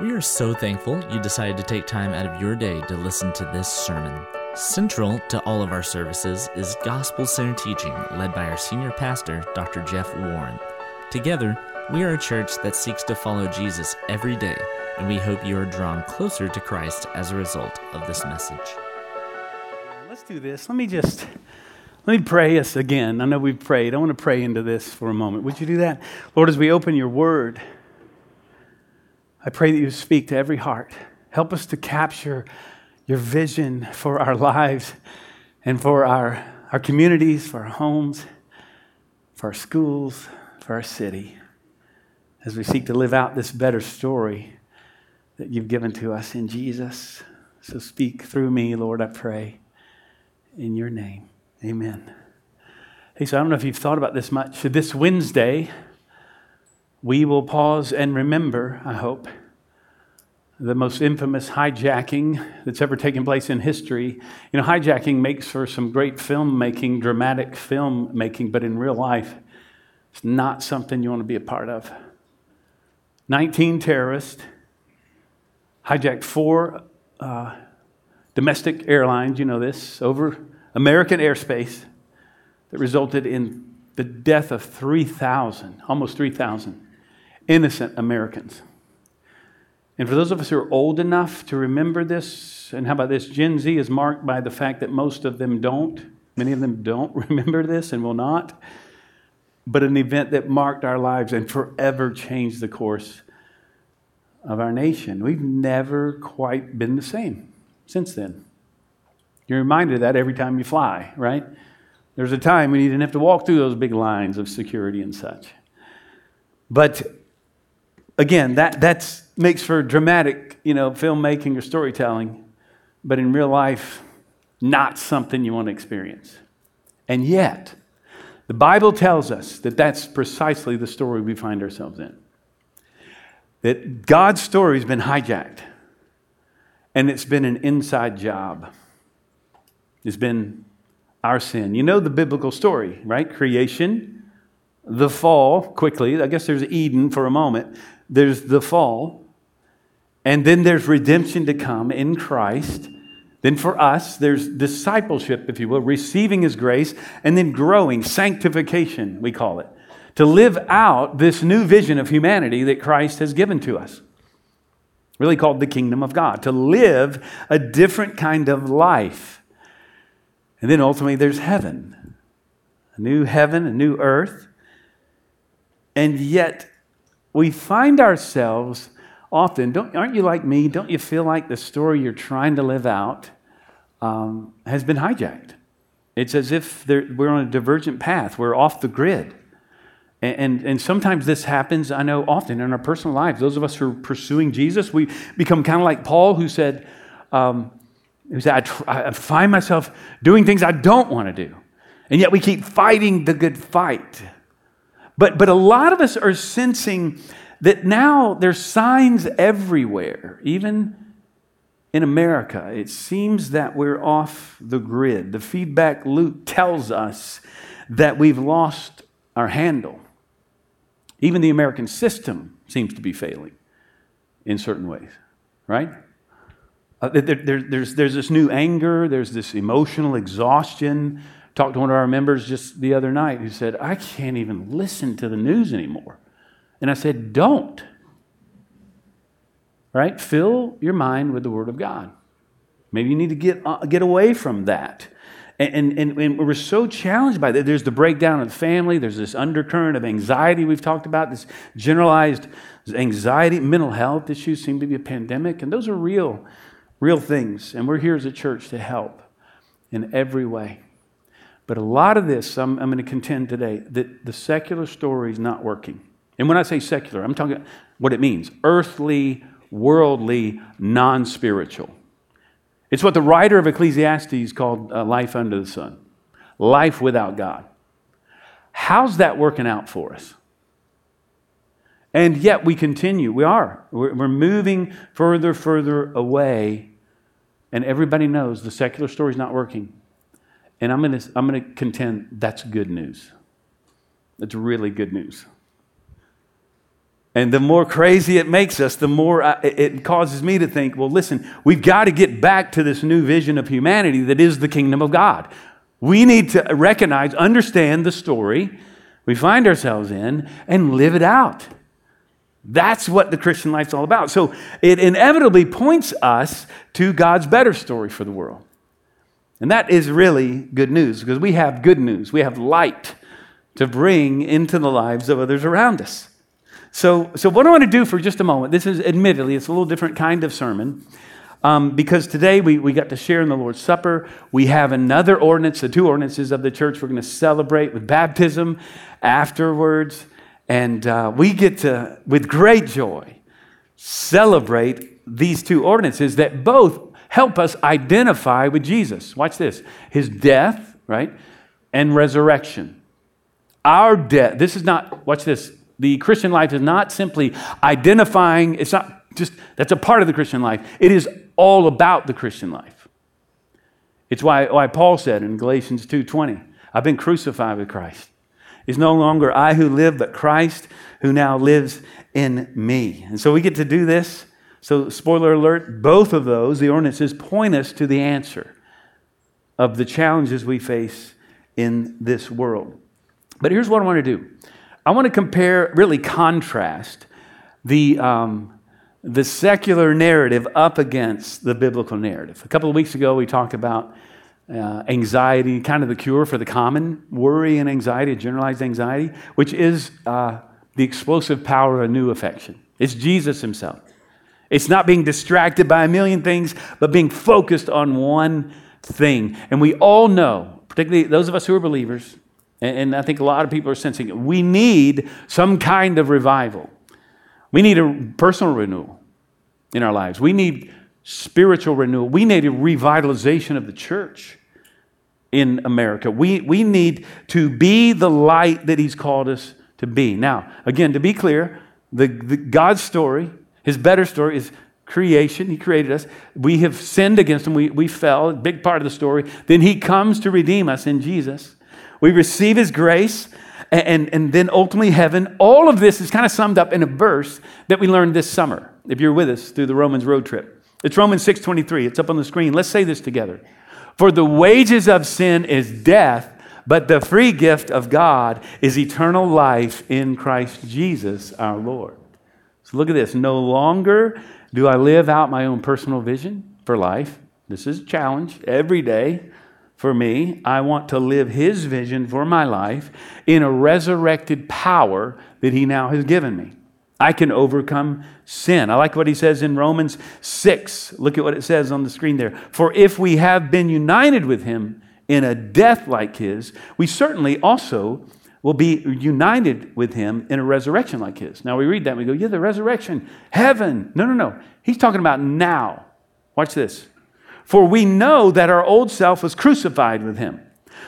We are so thankful you decided to take time out of your day to listen to this sermon. Central to all of our services is gospel-centered teaching led by our senior pastor, Dr. Jeff Warren. Together, we are a church that seeks to follow Jesus every day, and we hope you are drawn closer to Christ as a result of this message. Let's do this. Let me pray us again. I know we've prayed. I want to pray into this for a moment. Would you do that? Lord, as we open your word, I pray that you speak to every heart. Help us to capture your vision for our lives and for our communities, for our homes, for our schools, for our city, as we seek to live out this better story that you've given to us in Jesus. So speak through me, Lord, I pray, in your name. Amen. Hey, so I don't know if you've thought about this much. So this Wednesday, we will pause and remember, I hope, the most infamous hijacking that's ever taken place in history. You know, hijacking makes for some great filmmaking, dramatic filmmaking, but in real life, it's not something you want to be a part of. 19 terrorists hijacked four domestic airlines, you know this, over American airspace that resulted in the death of 3,000, almost 3,000 innocent Americans. And for those of us who are old enough to remember this, and how about this, Gen Z is marked by the fact that most of them don't. Many of them don't remember this and will not. But an event that marked our lives and forever changed the course of our nation. We've never quite been the same since then. You're reminded of that every time you fly, right? There's a time when you didn't have to walk through those big lines of security and such. But again, that makes for dramatic, filmmaking or storytelling, but in real life, not something you want to experience. And yet, the Bible tells us that that's precisely the story we find ourselves in. That God's story's been hijacked, and it's been an inside job. It's been our sin. You know the biblical story, right? Creation, the fall, quickly. I guess there's Eden for a moment. There's the fall, and then there's redemption to come in Christ. Then for us, there's discipleship, if you will, receiving His grace, and then growing, sanctification, we call it, to live out this new vision of humanity that Christ has given to us, really called the kingdom of God, to live a different kind of life. And then ultimately, there's heaven, a new heaven, a new earth, and yet we find ourselves often, aren't you like me? Don't you feel like the story you're trying to live out has been hijacked? It's as if we're on a divergent path. We're off the grid. And sometimes this happens, I know, often in our personal lives. Those of us who are pursuing Jesus, we become kind of like Paul who said I find myself doing things I don't want to do. And yet we keep fighting the good fight. But a lot of us are sensing that now there's signs everywhere, even in America. It seems that we're off the grid. The feedback loop tells us that we've lost our handle. Even the American system seems to be failing in certain ways, right? There's this new anger. There's this emotional exhaustion. Talked to one of our members just the other night who said, I can't even listen to the news anymore. And I said, don't. Right? Fill your mind with the Word of God. Maybe you need to get away from that. And we're so challenged by that. There's the breakdown of the family. There's this undercurrent of anxiety we've talked about, this generalized anxiety. Mental health issues seem to be a pandemic. And those are real things. And we're here as a church to help in every way. But a lot of this, I'm going to contend today, that the secular story is not working. And when I say secular, I'm talking about what it means. Earthly, worldly, non-spiritual. It's what the writer of Ecclesiastes called life under the sun. Life without God. How's that working out for us? And yet we continue. We are. We're moving further away. And everybody knows the secular story is not working. And I'm going to contend that's good news. That's really good news. And the more crazy it makes us, the more it causes me to think, well, listen, we've got to get back to this new vision of humanity that is the kingdom of God. We need to recognize, understand the story we find ourselves in and live it out. That's what the Christian life's all about. So it inevitably points us to God's better story for the world. And that is really good news, because we have good news. We have light to bring into the lives of others around us. So what I want to do for just a moment, this is admittedly, it's a little different kind of sermon, because today we got to share in the Lord's Supper. We have another ordinance, the two ordinances of the church we're going to celebrate with baptism afterwards. And we get to, with great joy, celebrate these two ordinances that both help us identify with Jesus. Watch this. His death, right, and resurrection. Our death. This is not, watch this. The Christian life is not simply identifying. It's not just, that's a part of the Christian life. It is all about the Christian life. It's why Paul said in Galatians 2:20, I've been crucified with Christ. It's no longer I who live, but Christ who now lives in me. And so we get to do this. So spoiler alert, both of those, the ordinances, point us to the answer of the challenges we face in this world. But here's what I want to do. I want to compare, really contrast the secular narrative up against the biblical narrative. A couple of weeks ago, we talked about anxiety, kind of the cure for the common worry and anxiety, generalized anxiety, which is the explosive power of a new affection. It's Jesus himself. It's not being distracted by a million things, but being focused on one thing. And we all know, particularly those of us who are believers, and I think a lot of people are sensing it, we need some kind of revival. We need a personal renewal in our lives. We need spiritual renewal. We need a revitalization of the church in America. We need to be the light that he's called us to be. Now, again, to be clear, the God's story, his better story, is creation. He created us. We have sinned against him. We fell, a big part of the story. Then he comes to redeem us in Jesus. We receive his grace, and then ultimately heaven. All of this is kind of summed up in a verse that we learned this summer, if you're with us through the Romans road trip. It's Romans 6:23. It's up on the screen. Let's say this together. For the wages of sin is death, but the free gift of God is eternal life in Christ Jesus our Lord. So look at this. No longer do I live out my own personal vision for life. This is a challenge every day for me. I want to live his vision for my life in a resurrected power that he now has given me. I can overcome sin. I like what he says in Romans 6. Look at what it says on the screen there. For if we have been united with him in a death like his, we certainly also will be united with him in a resurrection like his. Now we read that and we go, yeah, the resurrection, heaven. No. He's talking about now. Watch this. For we know that our old self was crucified with him,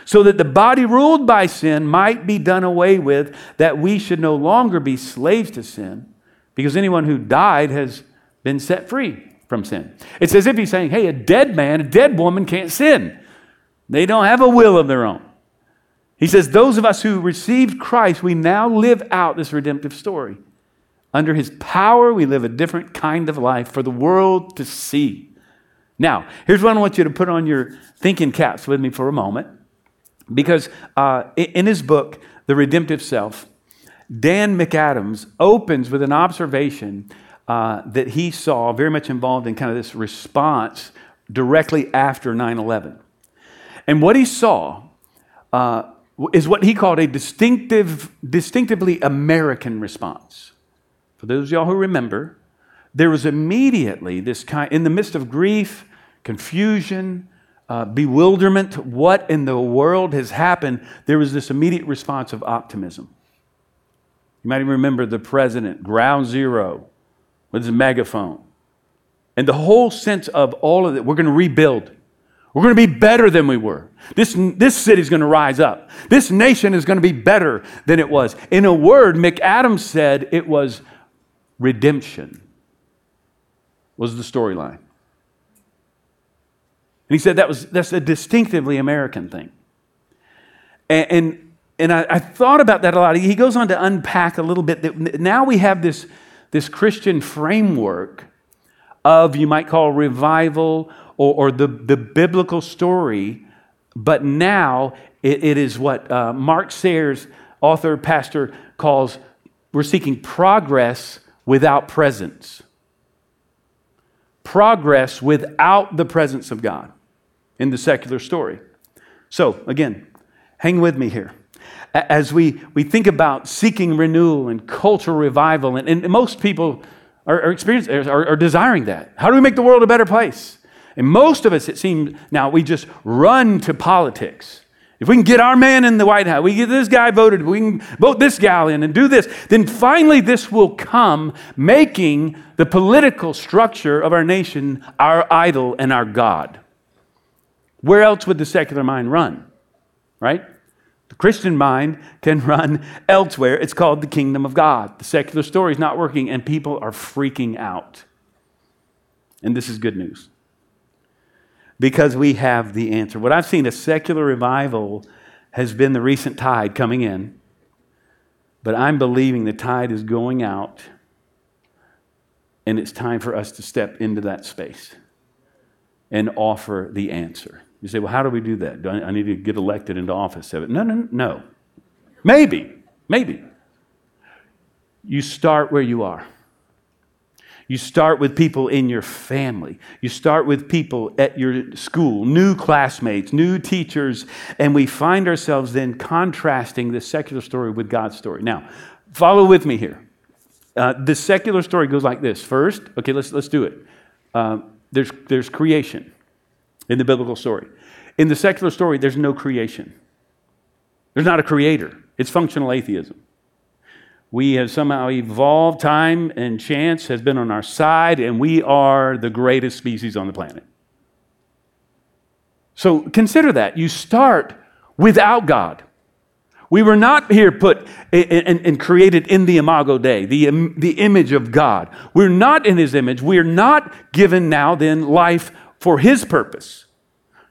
so that the body ruled by sin might be done away with, that we should no longer be slaves to sin, because anyone who died has been set free from sin. It's as if he's saying, hey, a dead man, a dead woman can't sin. They don't have a will of their own. He says, those of us who received Christ, we now live out this redemptive story. Under his power, we live a different kind of life for the world to see. Now, here's what I want you to put on your thinking caps with me for a moment. Because in his book, The Redemptive Self, Dan McAdams opens with an observation that he saw very much involved in kind of this response directly after 9/11. And what he saw is what he called a distinctively American response. For those of y'all who remember, there was immediately this kind, in the midst of grief, confusion, bewilderment, what in the world has happened, there was this immediate response of optimism. You might even remember the president, ground zero, with his megaphone. And the whole sense of all of it, we're going to rebuild. We're going to be better than we were. This city's going to rise up. This nation is going to be better than it was. In a word, McAdams said it was redemption was the storyline. And he said that's a distinctively American thing. And And I thought about that a lot. He goes on to unpack a little bit that now we have this Christian framework of, you might call, revival or the biblical story, but now it is what Mark Sayers, author, pastor, calls, we're seeking progress without presence. Progress without the presence of God in the secular story. So, again, hang with me here. As we think about seeking renewal and cultural revival, and most people are experiencing, are desiring that. How do we make the world a better place? And most of us, it seems, now we just run to politics. If we can get our man in the White House, we get this guy voted, we can vote this gal in and do this, then finally this will come, making the political structure of our nation our idol and our God. Where else would the secular mind run, right? The Christian mind can run elsewhere. It's called the kingdom of God. The secular story is not working, and people are freaking out. And this is good news, because we have the answer. What I've seen, a secular revival has been the recent tide coming in, but I'm believing the tide is going out, and it's time for us to step into that space and offer the answer. You say, well, how do we do that? Do I need to get elected into office? No. Maybe. You start where you are. You start with people in your family. You start with people at your school, new classmates, new teachers, and we find ourselves then contrasting the secular story with God's story. Now, follow with me here. The secular story goes like this. First, okay, let's do it. There's creation in the biblical story. In the secular story, there's no creation. There's not a creator. It's functional atheism. We have somehow evolved. Time and chance has been on our side, and we are the greatest species on the planet. So consider that. You start without God. We were not here put and created in the imago Dei, the image of God. We're not in His image. We're not given now then life for His purpose.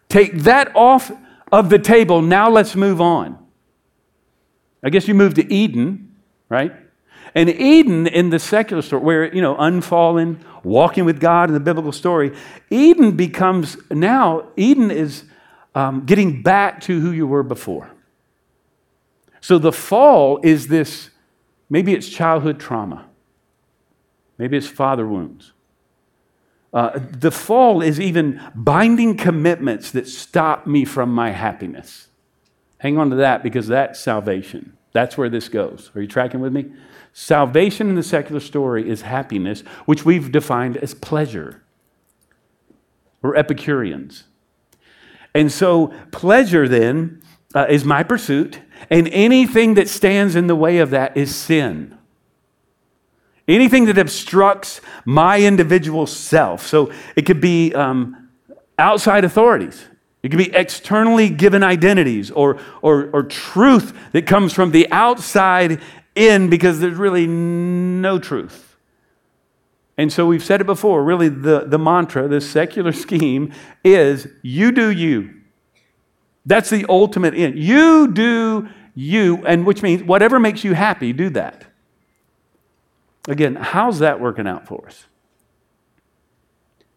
Take that off of the table. Now let's move on. I guess you move to Eden. Right? And Eden in the secular story, where, unfallen, walking with God in the biblical story, Eden is getting back to who you were before. So the fall is this, maybe it's childhood trauma. Maybe it's father wounds. The fall is even binding commitments that stop me from my happiness. Hang on to that, because that's salvation. That's where this goes. Are you tracking with me? Salvation in the secular story is happiness, which we've defined as pleasure. We're Epicureans. And so pleasure then is my pursuit, and anything that stands in the way of that is sin. Anything that obstructs my individual self. So it could be outside authorities. It could be externally given identities or truth that comes from the outside in, because there's really no truth. And so we've said it before, really the mantra, the secular scheme is, you do you. That's the ultimate end. You do you, and which means whatever makes you happy, do that. Again, how's that working out for us?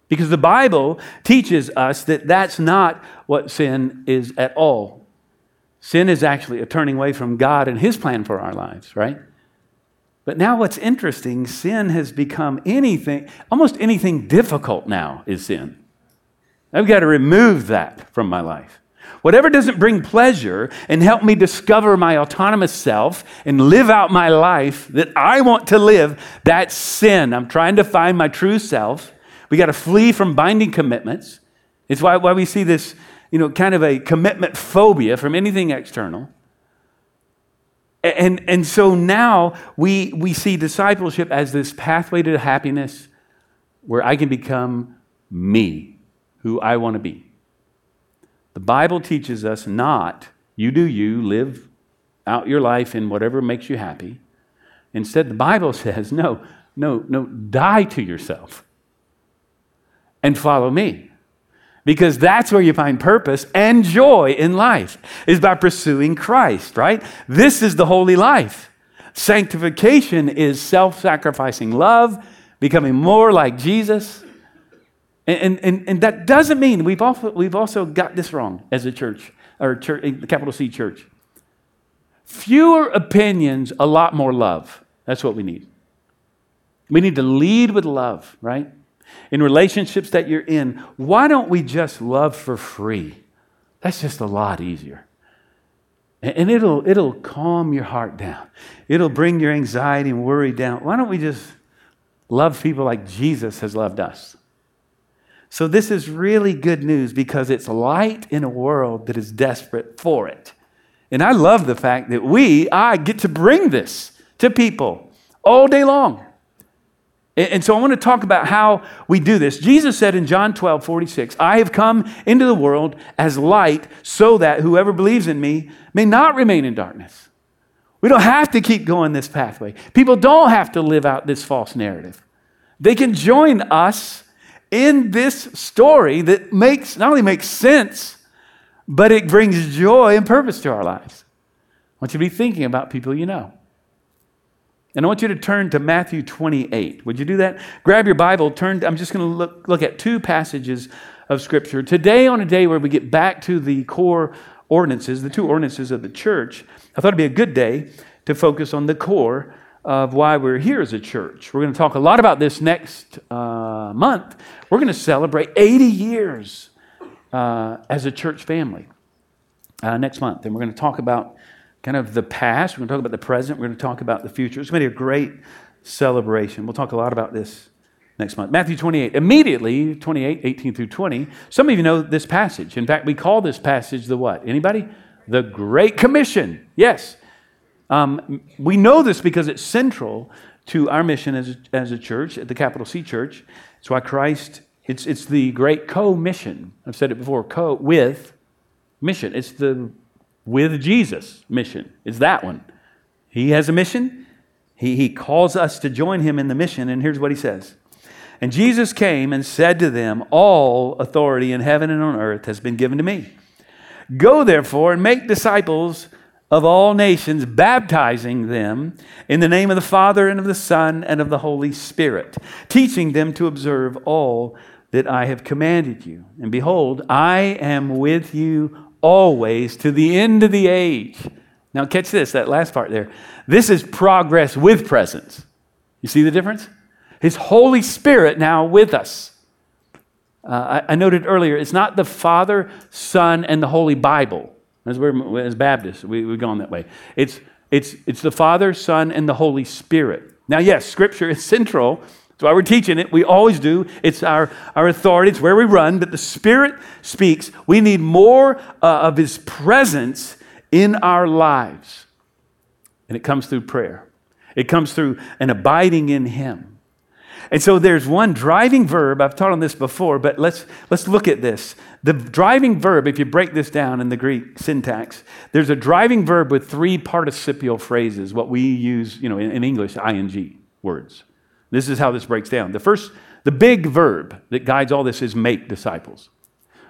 Because the Bible teaches us that that's not what sin is at all. Sin is actually a turning away from God and His plan for our lives, right? But now what's interesting, sin has become anything, almost anything difficult now is sin. I've got to remove that from my life. Whatever doesn't bring pleasure and help me discover my autonomous self and live out my life that I want to live, that's sin. I'm trying to find my true self. We got to flee from binding commitments. It's why we see this, kind of a commitment phobia from anything external. And so now we see discipleship as this pathway to happiness where I can become me, who I want to be. The Bible teaches us not, you do you, live out your life in whatever makes you happy. Instead, the Bible says, no, die to yourself. And follow me. Because that's where you find purpose and joy in life, is by pursuing Christ, right? This is the holy life. Sanctification is self-sacrificing love, becoming more like Jesus. And that doesn't mean, we've also got this wrong as a church, or church, capital C church. Fewer opinions, a lot more love. That's what we need. We need to lead with love, right? In relationships that you're in, why don't we just love for free? That's just a lot easier. And it'll calm your heart down. It'll bring your anxiety and worry down. Why don't we just love people like Jesus has loved us? So this is really good news because it's light in a world that is desperate for it. And I love the fact that I get to bring this to people all day long. And so I want to talk about how we do this. Jesus said in John 12:46, I have come into the world as light so that whoever believes in me may not remain in darkness. We don't have to keep going this pathway. People don't have to live out this false narrative. They can join us in this story that not only makes sense, but it brings joy and purpose to our lives. I want you to be thinking about people you know. And I want you to turn to Matthew 28. Would you do that? Grab your Bible, turn. I'm just going to look at two passages of Scripture. Today, on a day where we get back to the core ordinances, the two ordinances of the church, I thought it'd be a good day to focus on the core of why we're here as a church. We're going to talk a lot about this next month. We're going to celebrate 80 years as a church family next month. And we're going to talk about kind of the past, we're going to talk about the present, we're going to talk about the future. It's going to be a great celebration. We'll talk a lot about this next month. Matthew 28, immediately, 28, 18 through 20. Some of you know this passage. In fact, we call this passage the what? Anybody? The Great Commission. Yes. We know this because it's central to our mission as a church, at the capital C church. It's why Christ, it's the great co-mission. I've said it before, with mission. It's the with Jesus mission. It's that one. He has a mission. He calls us to join him in the mission. And here's what he says. And Jesus came and said to them, all authority in heaven and on earth has been given to me. Go therefore and make disciples of all nations, baptizing them in the name of the Father and of the Son and of the Holy Spirit, teaching them to observe all that I have commanded you. And behold, I am with you always to the end of the age. Now catch this, that last part there. This is progress with presence. You see the difference? His Holy Spirit now with us. I noted earlier, it's not the Father, Son, and the Holy Bible. As Baptists, we've gone that way. It's the Father, Son, and the Holy Spirit. Now yes, Scripture is central. That's why we're teaching it. We always do. It's our authority. It's where we run. But the Spirit speaks. We need more of His presence in our lives. And it comes through prayer. It comes through an abiding in Him. And so there's one driving verb. I've taught on this before, but let's look at this. The driving verb, if you break this down in the Greek syntax, there's a driving verb with three participial phrases, what we use, in English, ing words. This is how this breaks down. The big verb that guides all this is make disciples.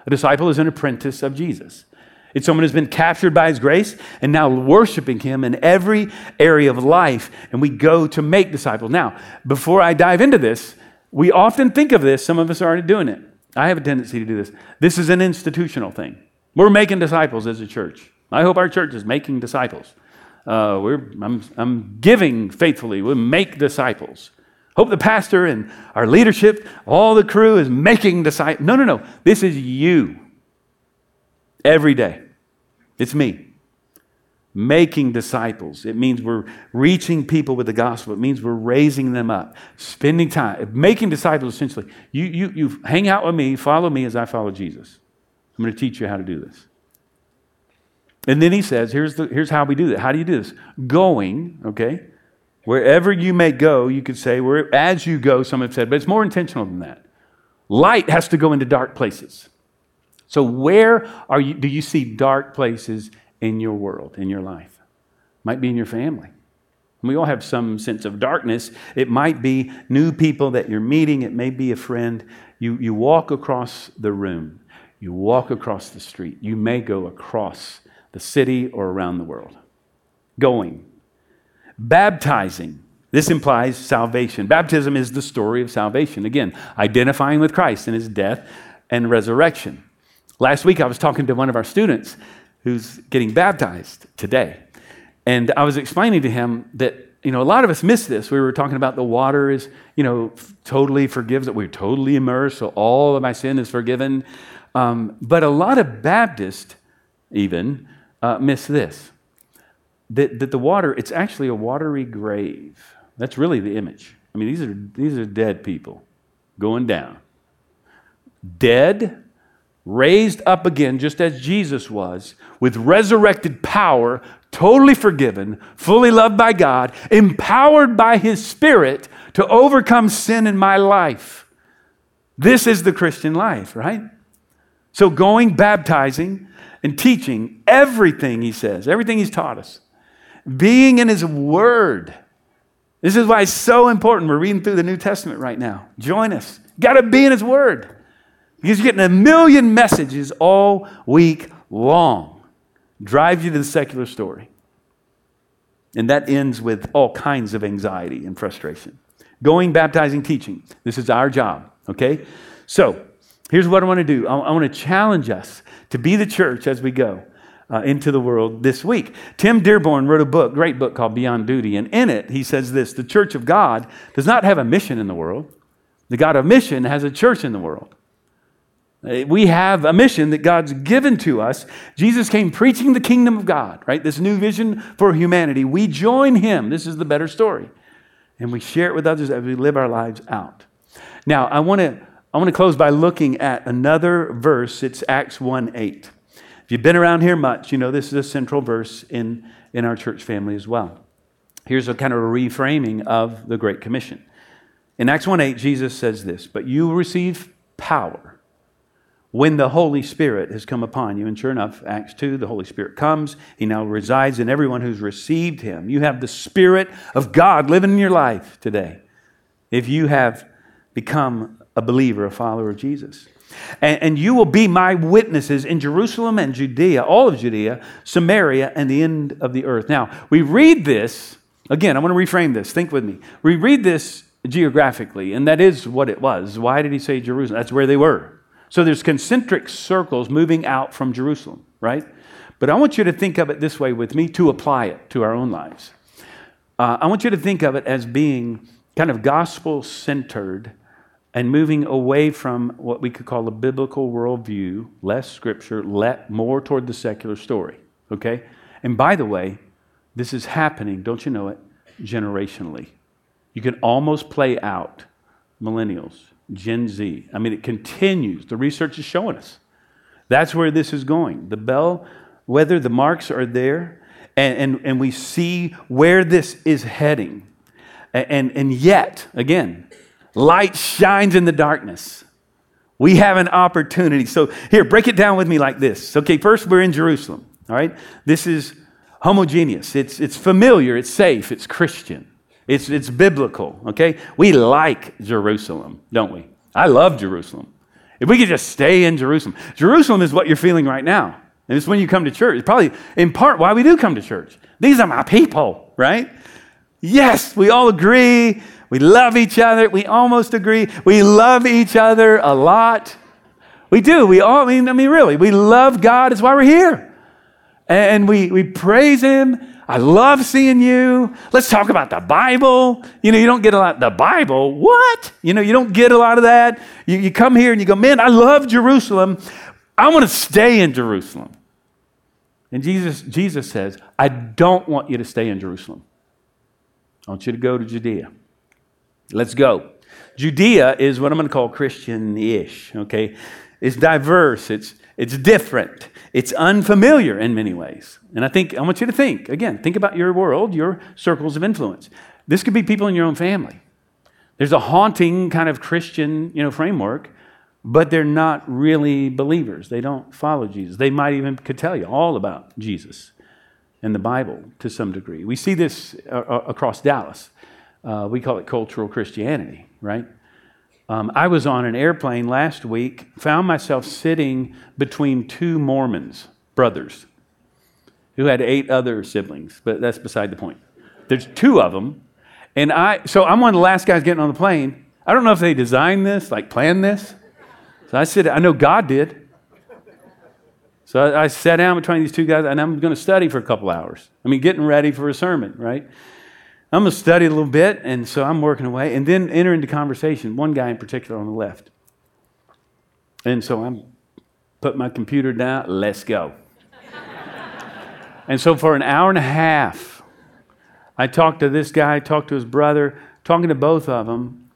A disciple is an apprentice of Jesus. It's someone who's been captured by his grace and now worshiping him in every area of life, and we go to make disciples. Now, before I dive into this, we often think of this. Some of us are already doing it. I have a tendency to do this. This is an institutional thing. We're making disciples as a church. I hope our church is making disciples. I'm giving faithfully. We'll make disciples. Hope the pastor and our leadership, all the crew is making disciples. No. This is you. Every day. It's me. Making disciples. It means we're reaching people with the gospel. It means we're raising them up. Spending time. Making disciples, essentially. You hang out with me. Follow me as I follow Jesus. I'm going to teach you how to do this. And then he says, here's how we do that. How do you do this? Going, okay? Wherever you may go, you could say, as you go, some have said, but it's more intentional than that. Light has to go into dark places. So where do you see dark places in your world, in your life? Might be in your family. We all have some sense of darkness. It might be new people that you're meeting. It may be a friend. You walk across the room. You walk across the street. You may go across the city or around the world. Going. Baptizing. This implies salvation. Baptism is the story of salvation. Again, identifying with Christ in his death and resurrection. Last week, I was talking to one of our students who's getting baptized today. And I was explaining to him that, you know, a lot of us miss this. We were talking about the water is, you know, totally forgives, that we're totally immersed, so all of my sin is forgiven. But a lot of Baptists even miss this, that the water, it's actually a watery grave. That's really the image. I mean, these are dead people going down. Dead, raised up again, just as Jesus was, with resurrected power, totally forgiven, fully loved by God, empowered by His Spirit to overcome sin in my life. This is the Christian life, right? So going, baptizing, and teaching everything He says, everything He's taught us. Being in His Word. This is why it's so important. We're reading through the New Testament right now. Join us. Got to be in His Word. Because you're getting a million messages all week long. Drive you to the secular story. And that ends with all kinds of anxiety and frustration. Going, baptizing, teaching. This is our job, okay? So, here's what I want to do. I want to challenge us to be the church as we go into the world this week. Tim Dearborn wrote a book, great book called Beyond Duty. And in it, he says this, the church of God does not have a mission in the world. The God of mission has a church in the world. We have a mission that God's given to us. Jesus came preaching the kingdom of God, right? This new vision for humanity. We join Him. This is the better story. And we share it with others as we live our lives out. Now, I want to close by looking at another verse. It's Acts 1:8. If you've been around here much, you know this is a central verse in our church family as well. Here's a kind of a reframing of the Great Commission. In Acts 1:8, Jesus says this, "But you will receive power when the Holy Spirit has come upon you." And sure enough, Acts 2, the Holy Spirit comes. He now resides in everyone who's received Him. You have the Spirit of God living in your life today if you have become a believer, a follower of Jesus. And you will be my witnesses in Jerusalem and Judea, all of Judea, Samaria, and the end of the earth. Now, we read this, again, I want to reframe this. Think with me. We read this geographically, and that is what it was. Why did He say Jerusalem? That's where they were. So there's concentric circles moving out from Jerusalem, right? But I want you to think of it this way with me to apply it to our own lives. I want you to think of it as being kind of gospel-centered and moving away from what we could call a biblical worldview, less scripture, more toward the secular story, okay? And by the way, this is happening, don't you know it, generationally. You can almost play out millennials, Gen Z. I mean, it continues. The research is showing us. That's where this is going. The bellwether, the marks are there, and we see where this is heading. And yet, again, light shines in the darkness. We have an opportunity. So here, break it down with me like this. Okay, first we're in Jerusalem, all right? This is homogeneous. It's familiar, it's safe, it's Christian. It's biblical, okay? We like Jerusalem, don't we? I love Jerusalem. If we could just stay in Jerusalem. Jerusalem is what you're feeling right now. And it's when you come to church. It's probably in part why we do come to church. These are my people, right? Yes, we all agree. We love each other. We almost agree. We love each other a lot. We do. We all, I mean, really, we love God. It's why we're here. And we praise Him. I love seeing you. Let's talk about the Bible. You know, you don't get a lot of the Bible. What? You know, you don't get a lot of that. You come here and you go, man, I love Jerusalem. I want to stay in Jerusalem. And Jesus says, I don't want you to stay in Jerusalem. I want you to go to Judea. Let's go. Judea is what I'm going to call Christian-ish, okay? It's diverse. It's different. It's unfamiliar in many ways. And I want you to think, again, think about your world, your circles of influence. This could be people in your own family. There's a haunting kind of Christian, framework, but they're not really believers. They don't follow Jesus. They might even could tell you all about Jesus and the Bible to some degree. We see this across Dallas. We call it cultural Christianity, right? I was on an airplane last week, found myself sitting between two Mormons, brothers, who had 8 other siblings, but that's beside the point. There's 2 of them, and so I'm one of the last guys getting on the plane. I don't know if they designed this, like planned this. So I said, I know God did. So I sat down between these 2 guys, and I'm going to study for a couple hours. I mean, getting ready for a sermon, right? I'm going to study a little bit, and so I'm working away, and then enter into conversation, one guy in particular on the left. And so I'm put my computer down, let's go. And so for an hour and a half, I talked to this guy, talked to his brother, talking to both of them,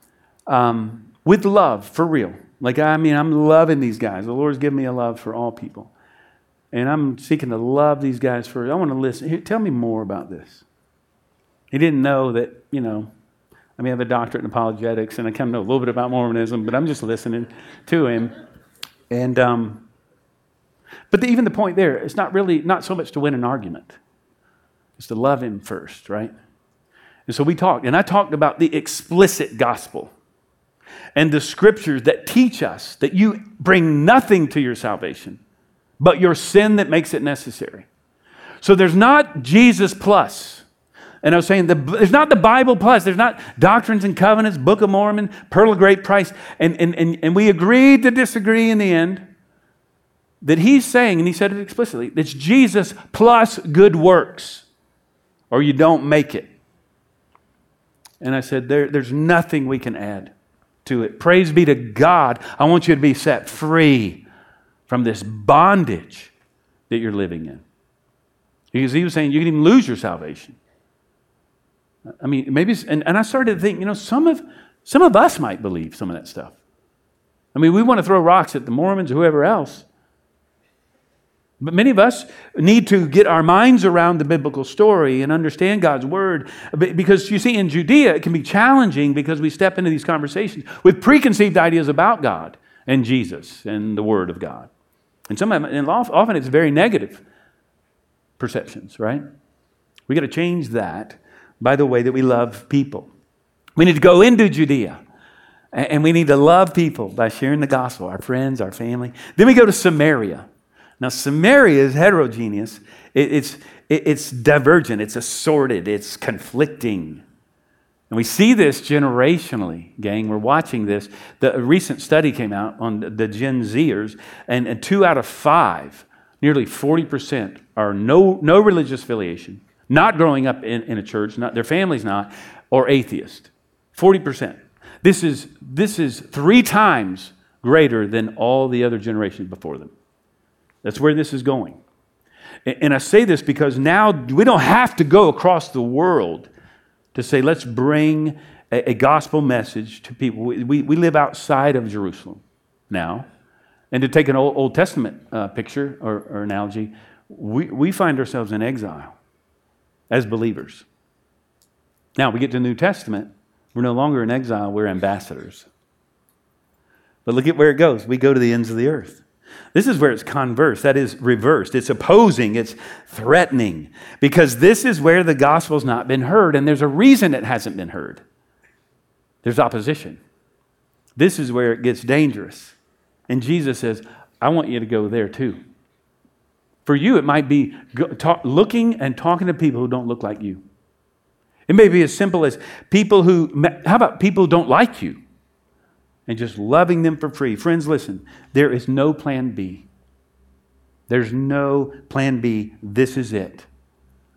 with love, for real. Like, I mean, I'm loving these guys. The Lord's given me a love for all people. And I'm seeking to love these guys for, I want to listen. Here, tell me more about this. He didn't know that, you know, I mean, I have a doctorate in apologetics, and I kind of know a little bit about Mormonism, but I'm just listening to him. And, but even the point there, it's not so much to win an argument. It's to love him first, right? And so we talked, and I talked about the explicit gospel and the scriptures that teach us that you bring nothing to your salvation, but your sin that makes it necessary. So there's not Jesus plus. And I was saying, there's not the Bible plus. There's not Doctrines and Covenants, Book of Mormon, Pearl of Great Price. And we agreed to disagree in the end. That he's saying, and he said it explicitly, it's Jesus plus good works, or you don't make it. And I said, there's nothing we can add to it. Praise be to God. I want you to be set free from this bondage that you're living in. Because he was saying you can even lose your salvation. I mean, maybe, and I started to think, you know, some of us might believe some of that stuff. I mean, we want to throw rocks at the Mormons or whoever else. But many of us need to get our minds around the biblical story and understand God's word. Because you see, in Judea, it can be challenging because we step into these conversations with preconceived ideas about God and Jesus and the word of God. And often it's very negative perceptions, right? We got to change that by the way that we love people. We need to go into Judea. And we need to love people by sharing the gospel, our friends, our family. Then we go to Samaria. Now, Samaria is heterogeneous. It's divergent. It's assorted. It's conflicting. And we see this generationally, gang. We're watching this. A recent study came out on the Gen Zers, and 2 out of 5, nearly 40%, are no religious affiliation, not growing up in a church, not their family's not, or atheist. 40%. This is 3 times greater than all the other generations before them. That's where this is going. And I say this because now we don't have to go across the world to say, let's bring a gospel message to people. We live outside of Jerusalem now. And to take an Old Testament picture or analogy, we find ourselves in exile as believers. Now we get to the New Testament, we're no longer in exile, we're ambassadors. But look at where it goes. We go to the ends of the earth. This is where it's converse, that is reversed. It's opposing, it's threatening, because this is where the gospel's not been heard, and there's a reason it hasn't been heard. There's opposition. This is where it gets dangerous. And Jesus says, I want you to go there too. For you, it might be looking and talking to people who don't look like you. It may be as simple as how about people who don't like you? And just loving them for free. Friends, listen, there is no plan B. There's no plan B. This is it.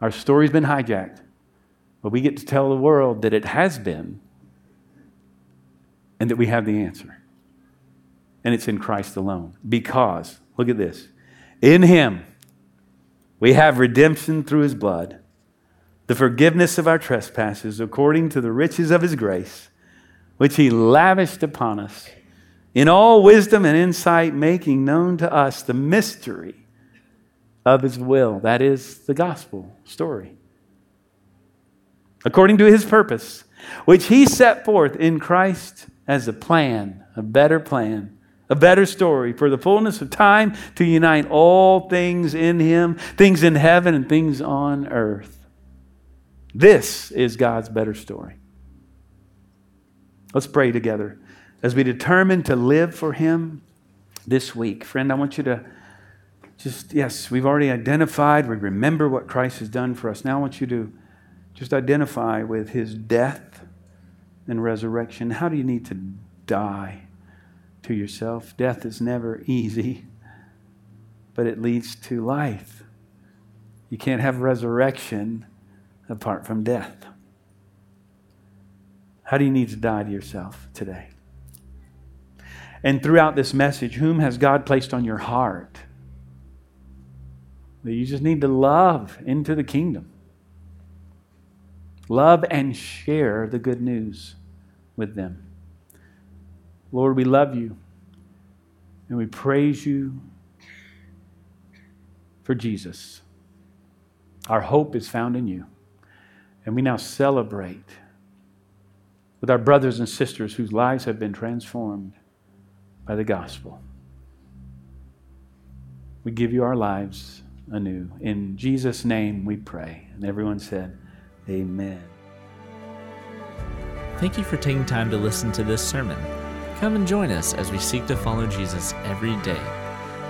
Our story's been hijacked, but we get to tell the world that it has been and that we have the answer. And it's in Christ alone. Because, look at this, in Him we have redemption through His blood, the forgiveness of our trespasses according to the riches of His grace, which He lavished upon us in all wisdom and insight, making known to us the mystery of His will. That is the gospel story. According to His purpose, which He set forth in Christ as a plan, a better story for the fullness of time to unite all things in Him, things in heaven and things on earth. This is God's better story. Let's pray together as we determine to live for Him this week. Friend, I want you to just, yes, we've already identified, we remember what Christ has done for us. Now I want you to just identify with His death and resurrection. How do you need to die to yourself? Death is never easy, but it leads to life. You can't have resurrection apart from death. How do you need to die to yourself today? And throughout this message, whom has God placed on your heart that you just need to love into the kingdom? Love and share the good news with them. Lord, we love You and we praise You for Jesus. Our hope is found in You. And we now celebrate with our brothers and sisters whose lives have been transformed by the gospel. We give You our lives anew. In Jesus' name we pray. And everyone said, Amen. Thank you for taking time to listen to this sermon. Come and join us as we seek to follow Jesus every day.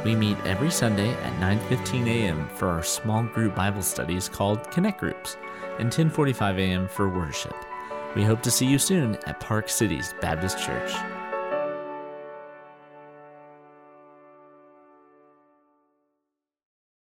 We meet every Sunday at 9:15 a.m. for our small group Bible studies called Connect Groups, and 10:45 a.m. for worship. We hope to see you soon at Park City's Baptist Church.